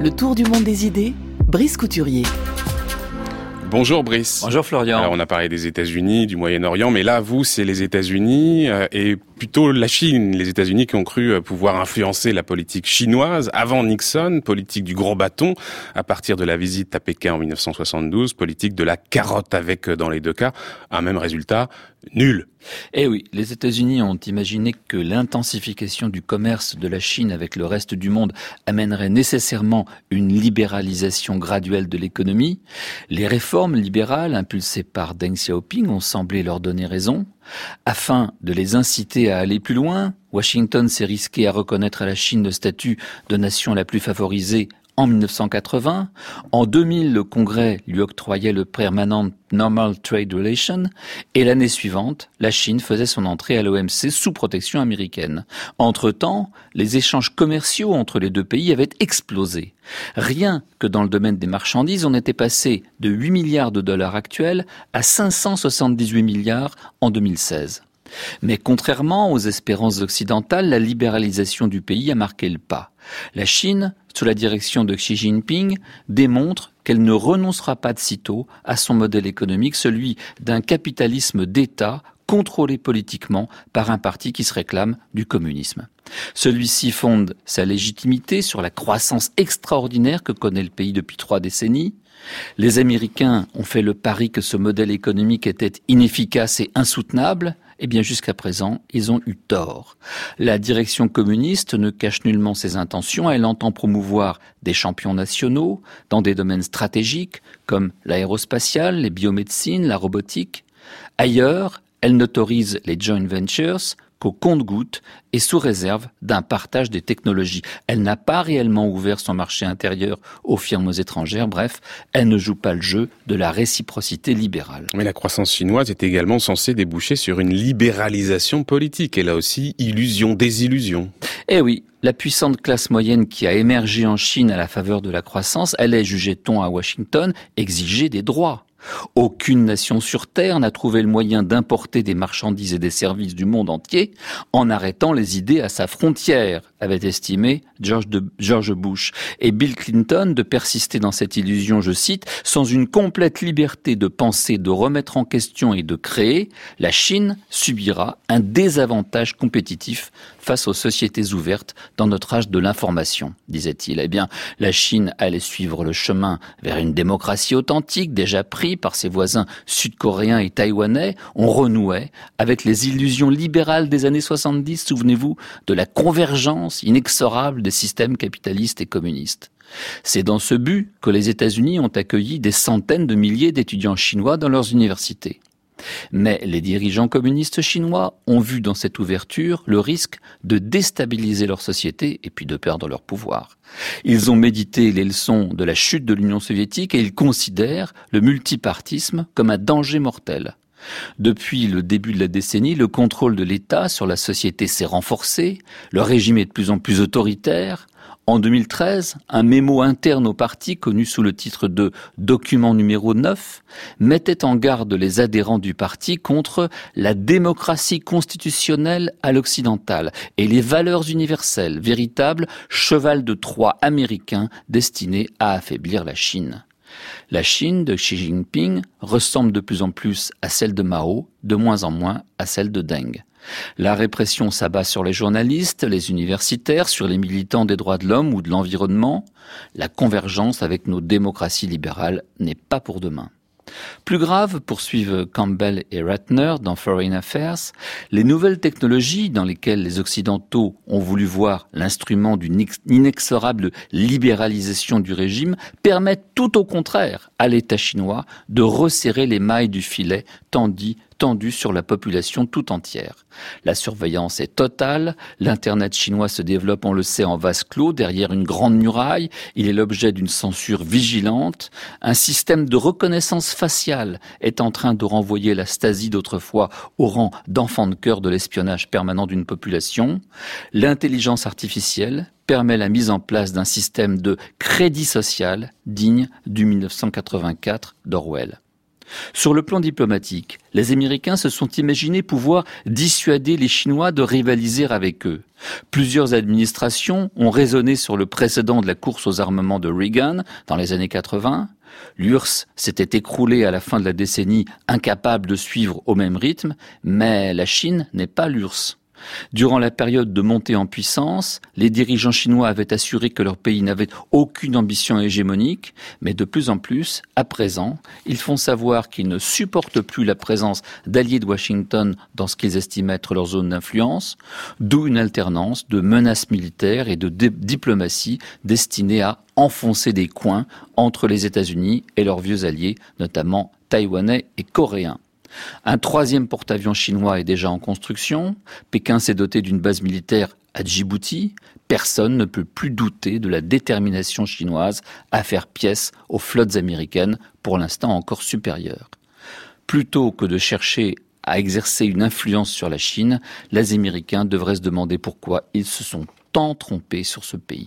Le tour du monde des idées, Brice Couturier. Bonjour Brice. Bonjour Florian. Alors on a parlé des États-Unis, du Moyen-Orient, mais là vous c'est les États-Unis et plutôt la Chine. Les États-Unis qui ont cru pouvoir influencer la politique chinoise avant Nixon, politique du gros bâton à partir de la visite à Pékin en 1972, politique de la carotte avec dans les deux cas un même résultat, nul. Eh oui, les États-Unis ont imaginé que l'intensification du commerce de la Chine avec le reste du monde amènerait nécessairement une libéralisation graduelle de l'économie. Les réformes libérales impulsées par Deng Xiaoping ont semblé leur donner raison. Afin de les inciter à aller plus loin, Washington s'est risqué à reconnaître à la Chine le statut de nation la plus favorisée en 1980. En 2000, le Congrès lui octroyait le Permanent Normal Trade Relation et l'année suivante, la Chine faisait son entrée à l'OMC sous protection américaine. Entre-temps, les échanges commerciaux entre les deux pays avaient explosé. Rien que dans le domaine des marchandises, on était passé de 8 milliards de dollars actuels à 578 milliards en 2016. Mais contrairement aux espérances occidentales, la libéralisation du pays a marqué le pas. La Chine, sous la direction de Xi Jinping, démontre qu'elle ne renoncera pas de sitôt à son modèle économique, celui d'un capitalisme d'État contrôlé politiquement par un parti qui se réclame du communisme. Celui-ci fonde sa légitimité sur la croissance extraordinaire que connaît le pays depuis 3 décennies. Les Américains ont fait le pari que ce modèle économique était inefficace et insoutenable. Eh bien, jusqu'à présent, ils ont eu tort. La direction communiste ne cache nullement ses intentions. Elle entend promouvoir des champions nationaux dans des domaines stratégiques comme l'aérospatiale, les biomédecines, la robotique. Ailleurs, elle n'autorise les joint ventures qu'au compte-gouttes et sous réserve d'un partage des technologies. Elle n'a pas réellement ouvert son marché intérieur aux firmes étrangères. Bref, elle ne joue pas le jeu de la réciprocité libérale. Mais la croissance chinoise est également censée déboucher sur une libéralisation politique. Et là aussi, illusion, désillusion. Eh oui, la puissante classe moyenne qui a émergé en Chine à la faveur de la croissance allait, jugeait-on à Washington, exiger des droits. Aucune nation sur Terre n'a trouvé le moyen d'importer des marchandises et des services du monde entier en arrêtant les idées à sa frontière, avait estimé George Bush. Et Bill Clinton de persister dans cette illusion, je cite, « sans une complète liberté de penser, de remettre en question et de créer, la Chine subira un désavantage compétitif face aux sociétés ouvertes dans notre âge de l'information », disait-il. Eh bien, la Chine allait suivre le chemin vers une démocratie authentique, déjà prise par ses voisins sud-coréens et taïwanais. On renouait avec les illusions libérales des années 70, souvenez-vous, de la convergence inexorable des systèmes capitalistes et communistes. C'est dans ce but que les États-Unis ont accueilli des centaines de milliers d'étudiants chinois dans leurs universités. Mais les dirigeants communistes chinois ont vu dans cette ouverture le risque de déstabiliser leur société et puis de perdre leur pouvoir. Ils ont médité les leçons de la chute de l'Union soviétique et ils considèrent le multipartisme comme un danger mortel. Depuis le début de la décennie, le contrôle de l'État sur la société s'est renforcé, le régime est de plus en plus autoritaire. En 2013, un mémo interne au parti, connu sous le titre de « Document numéro 9 », mettait en garde les adhérents du parti contre la démocratie constitutionnelle à l'occidentale et les valeurs universelles, véritable cheval de Troie américain destiné à affaiblir la Chine. La Chine de Xi Jinping ressemble de plus en plus à celle de Mao, de moins en moins à celle de Deng. La répression s'abat sur les journalistes, les universitaires, sur les militants des droits de l'homme ou de l'environnement. La convergence avec nos démocraties libérales n'est pas pour demain. Plus grave, poursuivent Campbell et Ratner dans Foreign Affairs, les nouvelles technologies dans lesquelles les Occidentaux ont voulu voir l'instrument d'une inexorable libéralisation du régime permettent tout au contraire à l'État chinois de resserrer les mailles du filet tendu sur la population tout entière. La surveillance est totale, l'Internet chinois se développe, on le sait, en vase clos, derrière une grande muraille, il est l'objet d'une censure vigilante, un système de reconnaissance faciale est en train de renvoyer la Stasi d'autrefois au rang d'enfant de cœur de l'espionnage permanent d'une population. L'intelligence artificielle permet la mise en place d'un système de crédit social digne du 1984 d'Orwell. Sur le plan diplomatique, les Américains se sont imaginés pouvoir dissuader les Chinois de rivaliser avec eux. Plusieurs administrations ont raisonné sur le précédent de la course aux armements de Reagan dans les années 80. L'URSS s'était écroulée à la fin de la décennie, incapable de suivre au même rythme, mais la Chine n'est pas l'URSS. Durant la période de montée en puissance, les dirigeants chinois avaient assuré que leur pays n'avait aucune ambition hégémonique, mais de plus en plus, à présent, ils font savoir qu'ils ne supportent plus la présence d'alliés de Washington dans ce qu'ils estiment être leur zone d'influence, d'où une alternance de menaces militaires et de diplomatie destinée à enfoncer des coins entre les États-Unis et leurs vieux alliés, notamment taïwanais et coréens. Un troisième porte-avions chinois est déjà en construction. Pékin s'est doté d'une base militaire à Djibouti. Personne ne peut plus douter de la détermination chinoise à faire pièce aux flottes américaines, pour l'instant encore supérieures. Plutôt que de chercher à exercer une influence sur la Chine, les Américains devraient se demander pourquoi ils se sont tant trompés sur ce pays.